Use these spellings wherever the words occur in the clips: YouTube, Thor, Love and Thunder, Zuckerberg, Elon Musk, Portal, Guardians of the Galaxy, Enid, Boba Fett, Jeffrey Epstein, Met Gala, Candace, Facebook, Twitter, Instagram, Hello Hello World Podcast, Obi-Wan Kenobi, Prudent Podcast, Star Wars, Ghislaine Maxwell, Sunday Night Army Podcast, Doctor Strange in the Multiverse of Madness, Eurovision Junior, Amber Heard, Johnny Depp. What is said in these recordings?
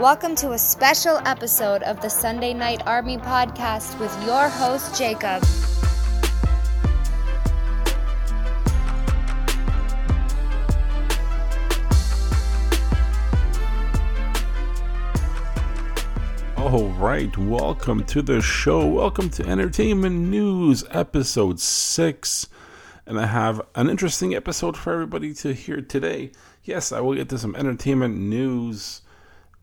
Welcome to a special episode of the Sunday Night Army Podcast with your host, Jacob. All right, welcome to the show. Welcome to Entertainment News, episode 6. And I have an interesting episode for everybody to hear today. Yes, I will get to some entertainment news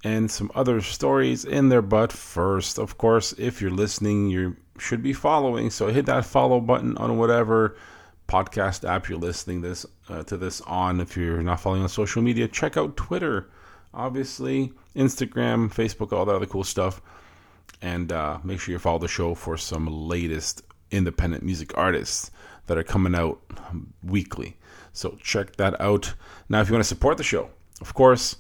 and some other stories in there. But first, of course, if you're listening, you should be following. So hit that follow button on whatever podcast app you're listening to this on. If you're not following on social media, check out Twitter. Obviously, Instagram, Facebook, all that other cool stuff. And make sure you follow the show for some latest independent music artists that are coming out weekly. So check that out. Now, if you want to support the show, of course,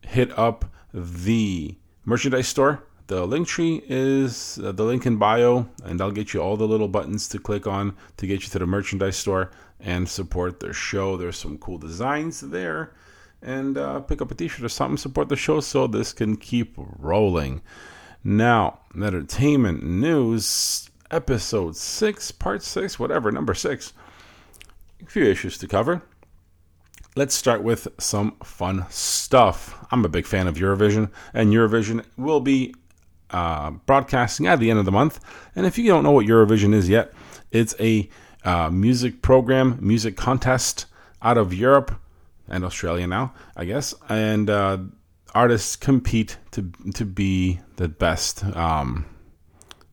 hit up the merchandise store. The link tree is the link in bio, and I'll get you all the little buttons to click on to get you to the merchandise store and support the show. There's some cool designs there. And pick up a t-shirt or something, support the show so this can keep rolling. Now, entertainment news, episode 6, part 6, whatever, number 6. A few issues to cover. Let's start with some fun stuff. I'm a big fan of Eurovision, and Eurovision will be broadcasting at the end of the month. And if you don't know what Eurovision is yet, it's a music program, music contest out of Europe and Australia now, I guess. And artists compete to be the best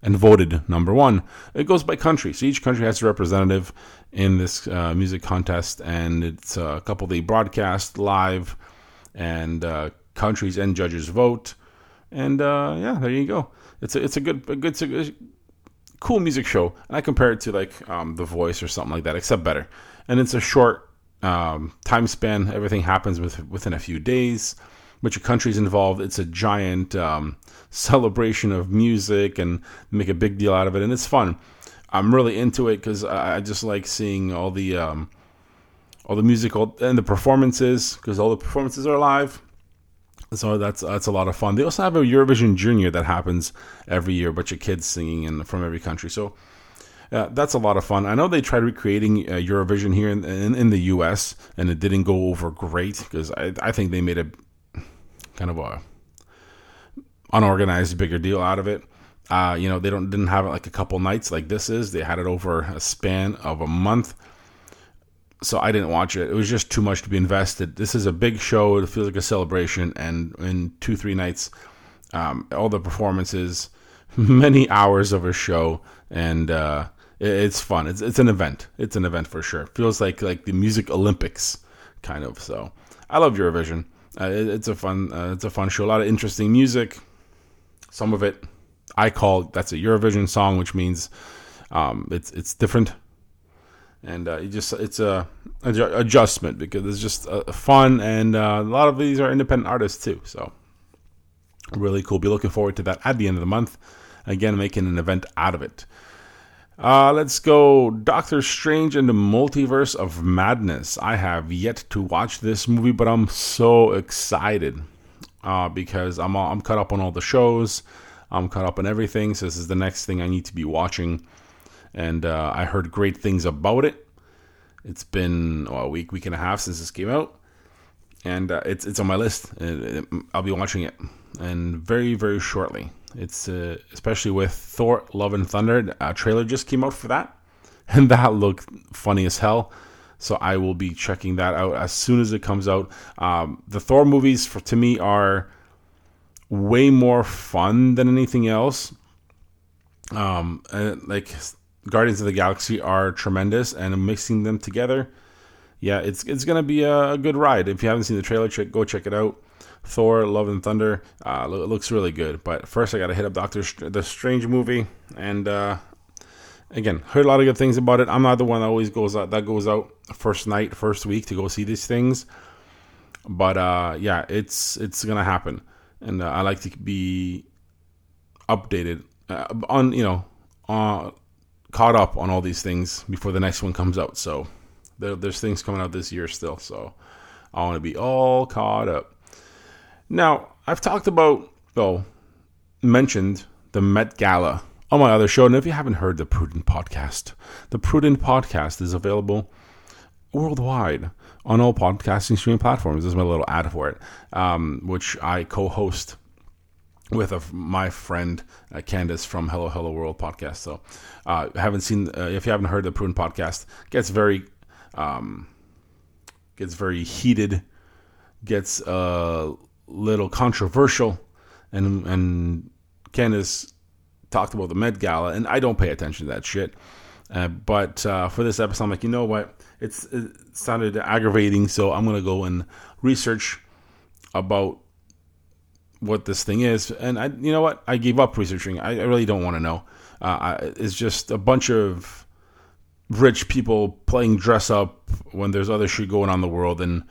and voted number one. It goes by country. So each country has a representative in this music contest. And it's a couple they broadcast live. And countries and judges vote. And yeah, there you go. It's a cool music show. And I compare it to like The Voice or something like that, except better. And it's a short time span. Everything happens within a few days. Bunch of countries involved. It's a giant celebration of music, and make a big deal out of it, and it's fun. I'm really into it because I just like seeing all the music and the performances, because all the performances are live. So that's a lot of fun. They also have a Eurovision Junior that happens every year. A bunch of kids singing from every country. So. That's a lot of fun. I know they tried recreating Eurovision here in the U.S., and it didn't go over great because I think they made a kind of a unorganized bigger deal out of it. They didn't have it like a couple nights like this is. They had it over a span of a month, so I didn't watch it. It was just too much to be invested. This is a big show. It feels like a celebration, and in 2-3 nights, all the performances, many hours of a show, and it's fun. It's an event. It's an event for sure. It feels like the Music Olympics, kind of. So I love Eurovision. It's a fun show. A lot of interesting music. Some of it I call that's a Eurovision song, which means it's different. And it's a adjustment because it's just fun, and a lot of these are independent artists too. So really cool. Be looking forward to that at the end of the month. Again, making an event out of it. Let's go Doctor Strange in the Multiverse of Madness. I have yet to watch this movie, but I'm so excited because I'm caught up on all the shows. I'm caught up on everything, so this is the next thing I need to be watching. And I heard great things about it. It's been a week and a half since this came out. And it's on my list. I'll be watching it, and very, very shortly. It's especially with Thor, Love and Thunder. A trailer just came out for that, and that looked funny as hell. So I will be checking that out as soon as it comes out. The Thor movies, to me, are way more fun than anything else. Like Guardians of the Galaxy are tremendous, and mixing them together, yeah, it's gonna be a good ride. If you haven't seen the trailer, go check it out. Thor, Love and Thunder, it looks really good. But first I gotta hit up the Strange movie. And again, heard a lot of good things about it. I'm not the one that always goes out first night, first week to go see these things. But yeah, it's gonna happen. And I like to be updated on, caught up on all these things before the next one comes out. So there's things coming out this year still, so I want to be all caught up. Now, I've talked about, well, mentioned the Met Gala on my other show. And if you haven't heard the Prudent Podcast is available worldwide on all podcasting streaming platforms. This is my little ad for it, which I co-host with my friend Candace from Hello Hello World Podcast. So if you haven't heard the Prudent Podcast, gets very heated, gets a little controversial, and Candace talked about the Met Gala, and I don't pay attention to that shit. But for this episode, I'm like, you know what? It sounded aggravating, so I'm going to go and research about what this thing is. And I gave up researching. I really don't want to know. It's just a bunch of rich people playing dress up when there's other shit going on in the world. And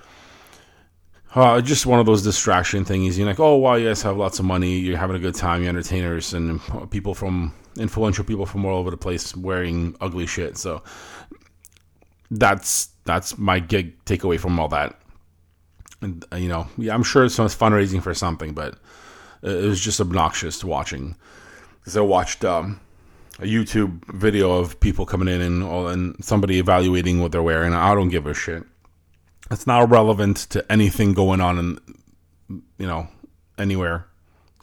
just one of those distraction thingies. You're like, oh, wow, you guys have lots of money. You're having a good time. You're entertainers and influential people from all over the place wearing ugly shit. So that's my gig takeaway from all that. And, I'm sure it's fundraising for something, but it was just obnoxious watching. Because I watched a YouTube video of people coming in and somebody evaluating what they're wearing. I don't give a shit. It's not relevant to anything going on in, anywhere.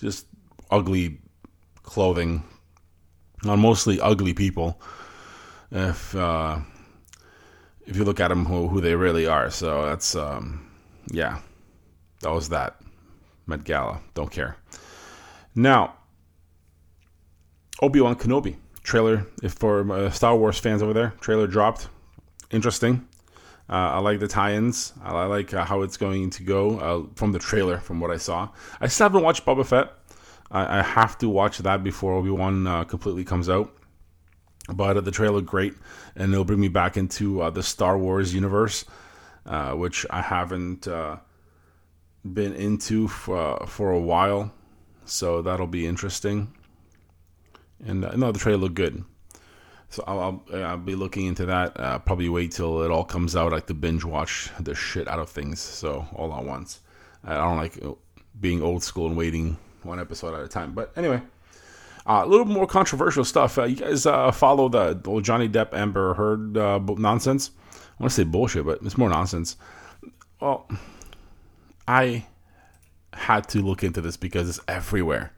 Just ugly clothing on mostly ugly people. If you look at them, who they really are. So that's... yeah, that was that. Met Gala. Don't care. Now, Obi-Wan Kenobi. Trailer, for Star Wars fans over there, trailer dropped. Interesting. I like the tie-ins. I like how it's going to go from the trailer, from what I saw. I still haven't watched Boba Fett. I have to watch that before Obi-Wan completely comes out. But the trailer, great. And it'll bring me back into the Star Wars universe. Which I haven't been into for a while, so that'll be interesting. And the trailer looked good, so I'll be looking into that. Probably wait till it all comes out. I like to binge watch the shit out of things, so all at once. I don't like being old school and waiting one episode at a time. But anyway, a little more controversial stuff. You guys follow the old Johnny Depp Amber Heard nonsense. I want to say bullshit, but it's more nonsense. Well, I had to look into this because it's everywhere.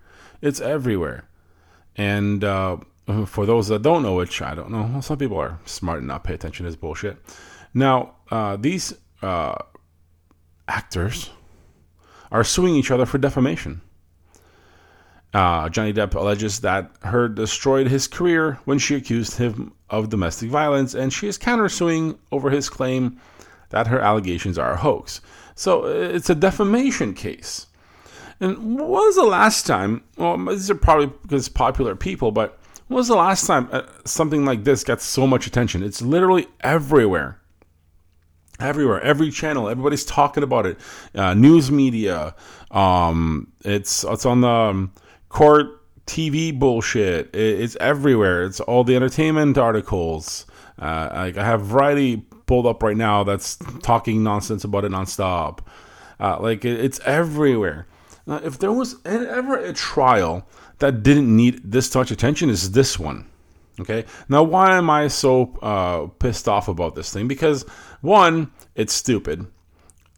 And for those that don't know, which I don't know, well, some people are smart and not pay attention to this bullshit. Now, these actors are suing each other for defamation. Johnny Depp alleges that Heard destroyed his career when she accused him of domestic violence, and she is countersuing over his claim that her allegations are a hoax. So it's a defamation case. And when was the last time, well, these are probably because popular people, but when was the last time something like this got so much attention? It's literally everywhere. Every channel, everybody's talking about it. News media, it's on the... court TV bullshit. It's everywhere. It's all the entertainment articles. I have Variety pulled up right now that's talking nonsense about it nonstop. It's everywhere. Now, if there was ever a trial that didn't need this much attention, is this one. Okay. Now, why am I so pissed off about this thing? Because one, it's stupid.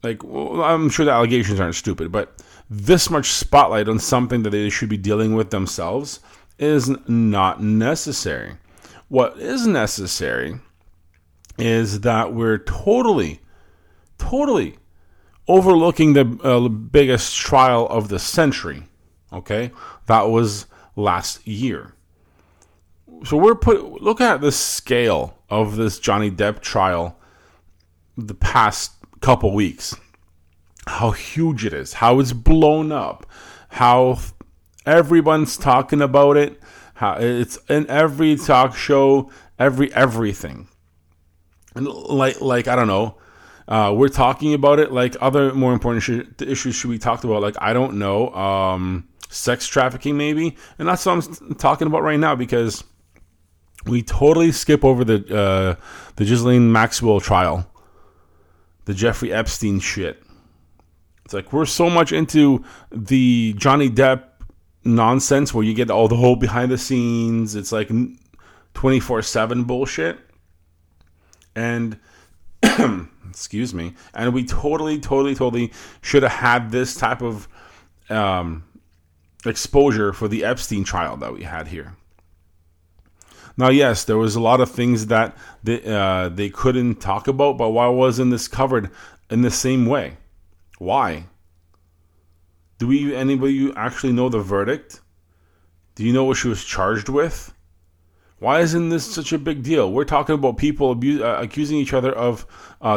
I'm sure the allegations aren't stupid, but this much spotlight on something that they should be dealing with themselves is not necessary. What is necessary is that we're totally overlooking the biggest trial of the century. Okay, that was last year. So look at the scale of this Johnny Depp trial the past couple weeks. How huge it is, how it's blown up, how everyone's talking about it, how it's in every talk show, everything. And like I don't know, we're talking about it like other more important issues should be talked about, like, I don't know, sex trafficking maybe. And that's what I'm talking about right now, because we totally skip over the Ghislaine Maxwell trial, the Jeffrey Epstein shit. It's like we're so much into the Johnny Depp nonsense where you get all the whole behind the scenes. It's like 24/7 bullshit. And excuse me. And we totally should have had this type of exposure for the Epstein trial that we had here. Now, yes, there was a lot of things that they couldn't talk about, but why wasn't this covered in the same way? Why? Do we anybody actually know the verdict? Do you know what she was charged with? Why isn't this such a big deal? We're talking about people accusing each other of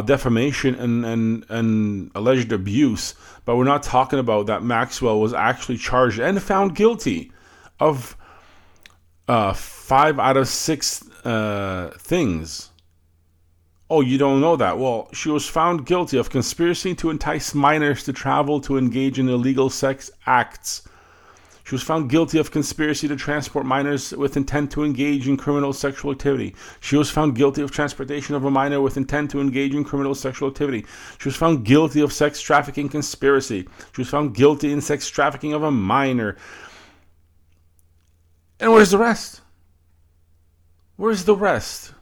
defamation and alleged abuse, but we're not talking about that Maxwell was actually charged and found guilty of 5 out of 6 things. Oh, you don't know that? Well, she was found guilty of conspiracy to entice minors to travel to engage in illegal sex acts. She was found guilty of conspiracy to transport minors with intent to engage in criminal sexual activity. She was found guilty of transportation of a minor with intent to engage in criminal sexual activity. She was found guilty of sex trafficking conspiracy. She was found guilty in sex trafficking of a minor. And where's the rest? Where's the rest?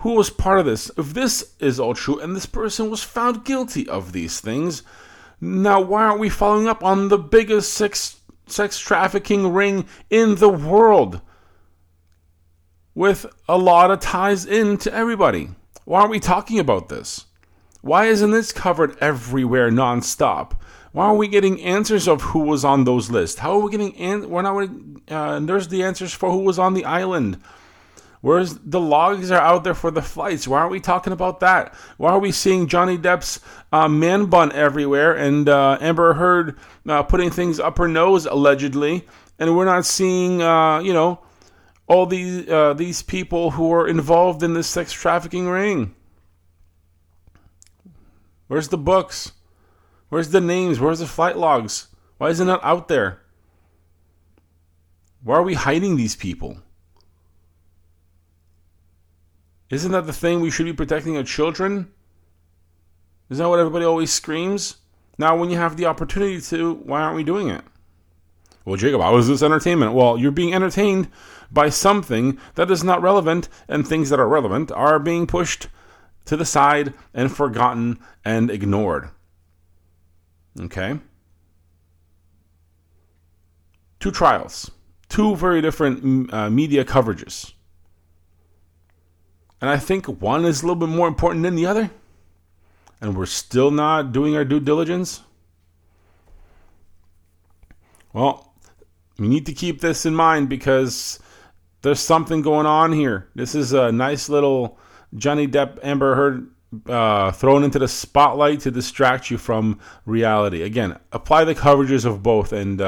Who was part of this? If this is all true and this person was found guilty of these things, now, why aren't we following up on the biggest sex trafficking ring in the world with a lot of ties in to everybody? Why aren't we talking about this? Why isn't this covered everywhere nonstop? Why aren't we getting answers of who was on those lists? How are we getting there's the answers for who was on the island. Where's the logs are out there for the flights? Why aren't we talking about that? Why are we seeing Johnny Depp's man bun everywhere and Amber Heard putting things up her nose allegedly, and we're not seeing all these people who are involved in this sex trafficking ring? Where's the books? Where's the names? Where's the flight logs? Why is it not out there? Why are we hiding these people? Isn't that the thing we should be protecting our children? Isn't that what everybody always screams? Now, when you have the opportunity to, why aren't we doing it? Well, Jacob, how is this entertainment? Well, you're being entertained by something that is not relevant, and things that are relevant are being pushed to the side and forgotten and ignored. Okay? 2 trials. 2 very different media coverages. And I think one is a little bit more important than the other. And we're still not doing our due diligence. Well, we need to keep this in mind because there's something going on here. This is a nice little Johnny Depp, Amber Heard thrown into the spotlight to distract you from reality. Again, apply the coverages of both and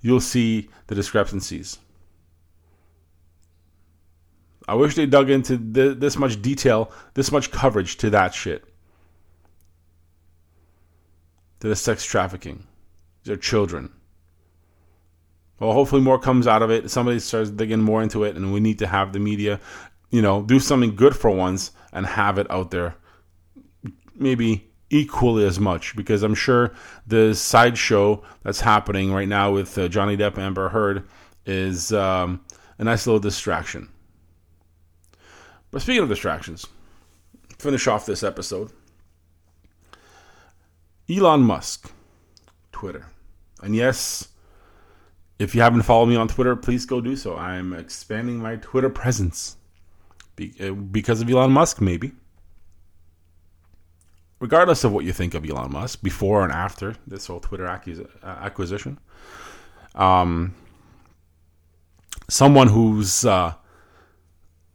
you'll see the discrepancies. I wish they dug into this much detail, this much coverage to that shit. To the sex trafficking. These are children. Well, hopefully more comes out of it. Somebody starts digging more into it, and we need to have the media, do something good for once and have it out there. Maybe equally as much, because I'm sure the sideshow that's happening right now with Johnny Depp and Amber Heard is a nice little distraction. But speaking of distractions, finish off this episode. Elon Musk, Twitter. And yes, if you haven't followed me on Twitter, please go do so. I'm expanding my Twitter presence because of Elon Musk, maybe. Regardless of what you think of Elon Musk, before and after this whole Twitter acquisition, someone who's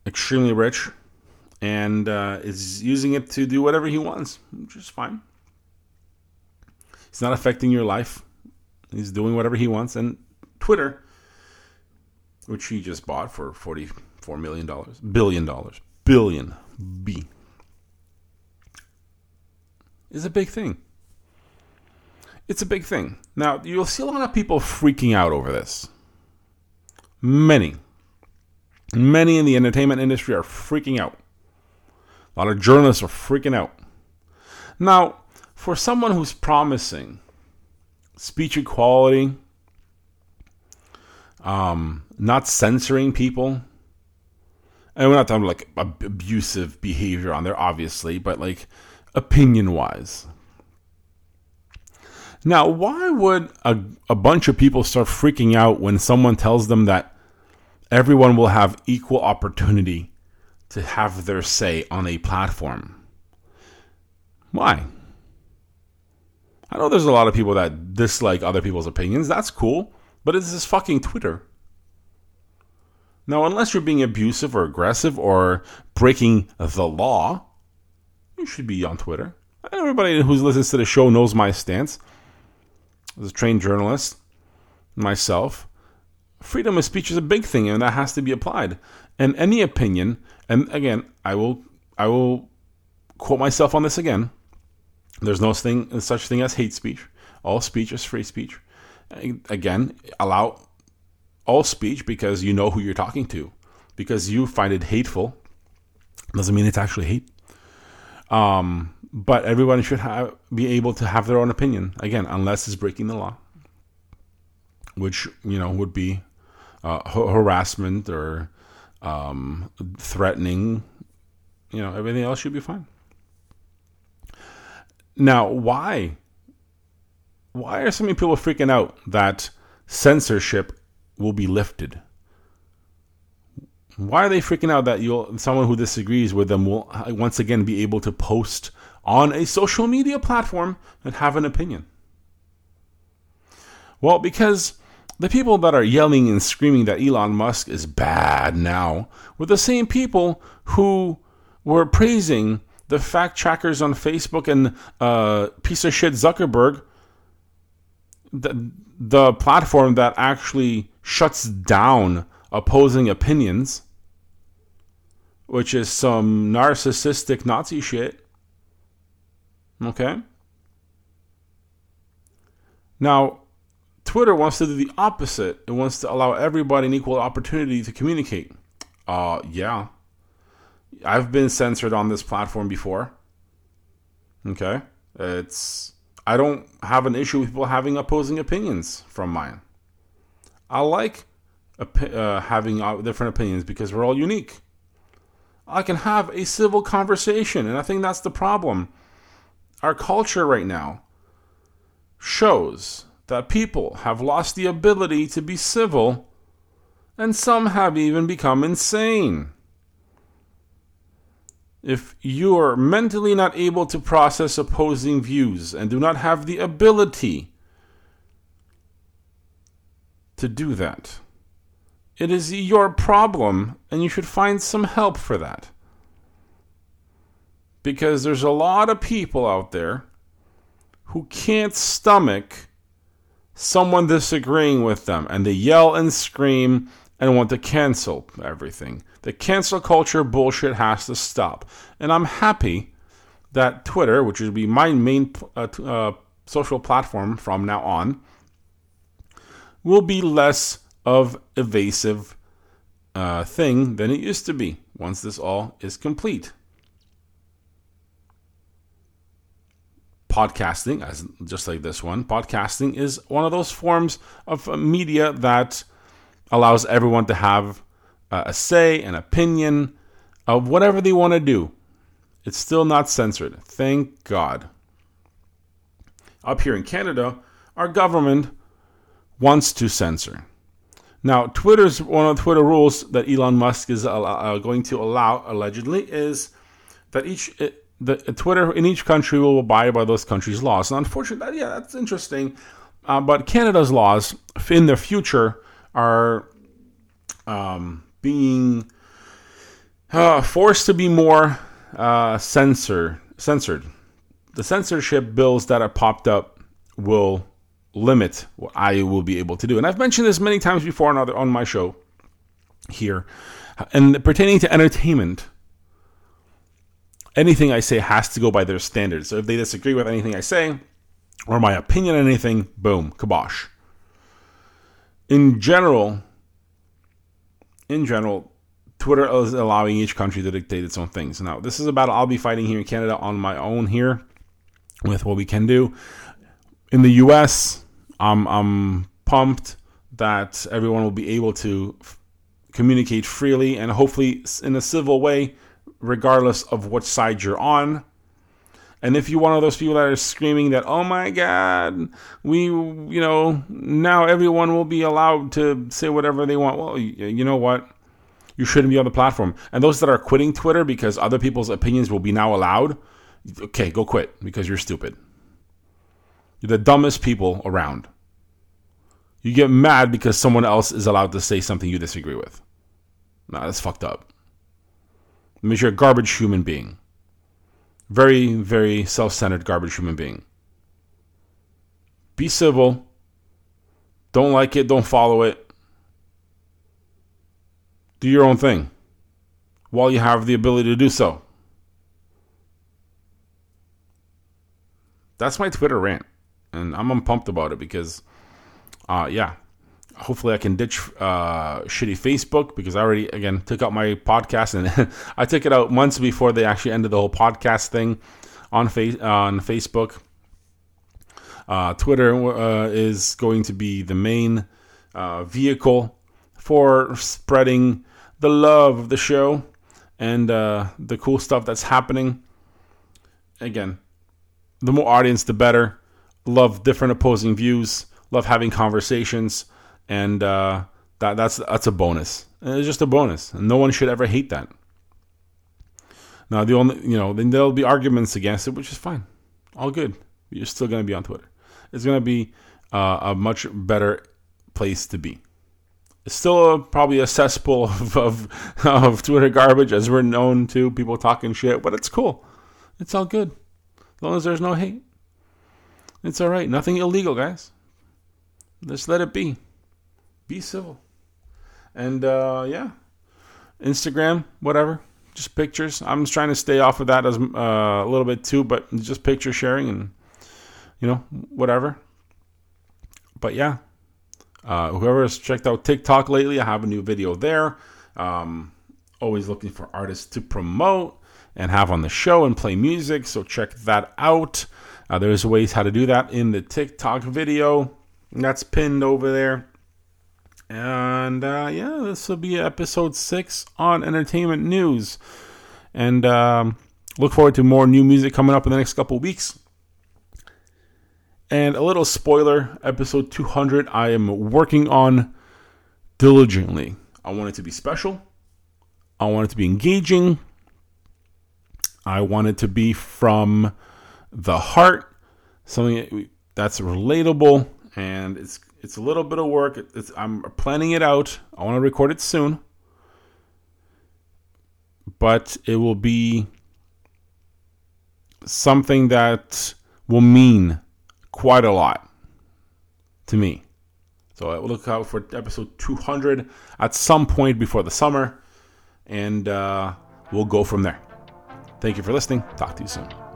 extremely rich and is using it to do whatever he wants, which is fine. It's not affecting your life. He's doing whatever he wants. And Twitter, which he just bought for $44 million, billion, B, is a big thing. It's a big thing. Now, you'll see a lot of people freaking out over this. Many in the entertainment industry are freaking out. A lot of journalists are freaking out. Now, for someone who's promising speech equality, not censoring people, and we're not talking like abusive behavior on there, obviously, but like opinion-wise. Now, why would a bunch of people start freaking out when someone tells them that everyone will have equal opportunity to have their say on a platform? Why? I know there's a lot of people that dislike other people's opinions. That's cool. But this is fucking Twitter. Now, unless you're being abusive or aggressive or breaking the law, you should be on Twitter. Everybody who listens to the show knows my stance. As a trained journalist, myself, freedom of speech is a big thing, and that has to be applied. And any opinion, and again, I will quote myself on this again. There's no such thing as hate speech. All speech is free speech. Again, allow all speech because you know who you're talking to. Because you find it hateful doesn't mean it's actually hate. But everyone should be able to have their own opinion. Again, unless it's breaking the law, which would be harassment or threatening. Everything else should be fine. Now, why are so many people freaking out that censorship will be lifted? Why are they freaking out that someone who disagrees with them will once again be able to post on a social media platform and have an opinion? Well, because the people that are yelling and screaming that Elon Musk is bad now were the same people who were praising the fact trackers on Facebook and piece of shit Zuckerberg, the platform that actually shuts down opposing opinions, which is some narcissistic Nazi shit. Okay? Now, Twitter wants to do the opposite. It wants to allow everybody an equal opportunity to communicate. Yeah. I've been censored on this platform before. Okay? I don't have an issue with people having opposing opinions from mine. I like having different opinions because we're all unique. I can have a civil conversation, and I think that's the problem. Our culture right now shows that people have lost the ability to be civil, and some have even become insane. If you are mentally not able to process opposing views and do not have the ability to do that, it is your problem, and you should find some help for that. Because there's a lot of people out there who can't stomach someone disagreeing with them, and they yell and scream and want to cancel everything. The cancel culture bullshit has to stop. And I'm happy that Twitter, which would be my main social platform from now on, will be less of evasive thing than it used to be once this all is complete. Podcasting, as just like this one, podcasting is one of those forms of media that allows everyone to have a say, an opinion of whatever they want to do. It's still not censored. Thank God. Up here in Canada, our government wants to censor. Now, Twitter's one of the Twitter rules that Elon Musk is going to allow, allegedly, is that Twitter in each country will abide by those countries' laws. And unfortunately, that's interesting. But Canada's laws in the future are being forced to be more censored. The censorship bills that are popped up will limit what I will be able to do. And I've mentioned this many times before on my show here. And pertaining to entertainment, anything I say has to go by their standards. So if they disagree with anything I say or my opinion on anything, boom, kibosh. In general, Twitter is allowing each country to dictate its own things. Now, this is a battle I'll be fighting here in Canada on my own here. with what we can do. In the US, I'm pumped that everyone will be able to communicate freely and hopefully in a civil way, regardless of what side you're on. And if you're one of those people that are screaming that, oh my God, now everyone will be allowed to say whatever they want. Well, you know what? You shouldn't be on the platform. And those that are quitting Twitter because other people's opinions will be now allowed, okay, go quit because you're stupid. You're the dumbest people around. You get mad because someone else is allowed to say something you disagree with. Nah, that's fucked up. It means you're a garbage human being. Very, very self-centered garbage human being. Be civil. Don't like it. Don't follow it. Do your own thing while you have the ability to do so. That's my Twitter rant. And I'm pumped about it because... hopefully I can ditch shitty Facebook because I already, again, took out my podcast and I took it out months before they actually ended the whole podcast thing on Facebook. Twitter is going to be the main vehicle for spreading the love of the show and the cool stuff that's happening. Again, the more audience, the better. Love different opposing views. Love having conversations, and that's a bonus. And it's just a bonus, and no one should ever hate that. Now, the only then there'll be arguments against it, which is fine, all good. You're still gonna be on Twitter. It's gonna be a much better place to be. It's still probably a cesspool of Twitter garbage, as we're known to, people talking shit, but it's cool. It's all good as long as there's no hate. It's all right. Nothing illegal, guys. Just let it be. Be civil. And, Instagram, whatever. Just pictures. I'm just trying to stay off of that as a little bit too, but just picture sharing and, whatever. But, yeah. Whoever has checked out TikTok lately, I have a new video there. Always looking for artists to promote and have on the show and play music. So check that out. There's ways how to do that in the TikTok video. That's pinned over there. And, this will be episode 6 on entertainment news. And look forward to more new music coming up in the next couple weeks. And a little spoiler, episode 200, I am working on diligently. I want it to be special. I want it to be engaging. I want it to be from the heart. Something that's relatable. And it's a little bit of work. I'm planning it out. I want to record it soon. But it will be something that will mean quite a lot to me. So I will look out for episode 200 at some point before the summer. And we'll go from there. Thank you for listening. Talk to you soon.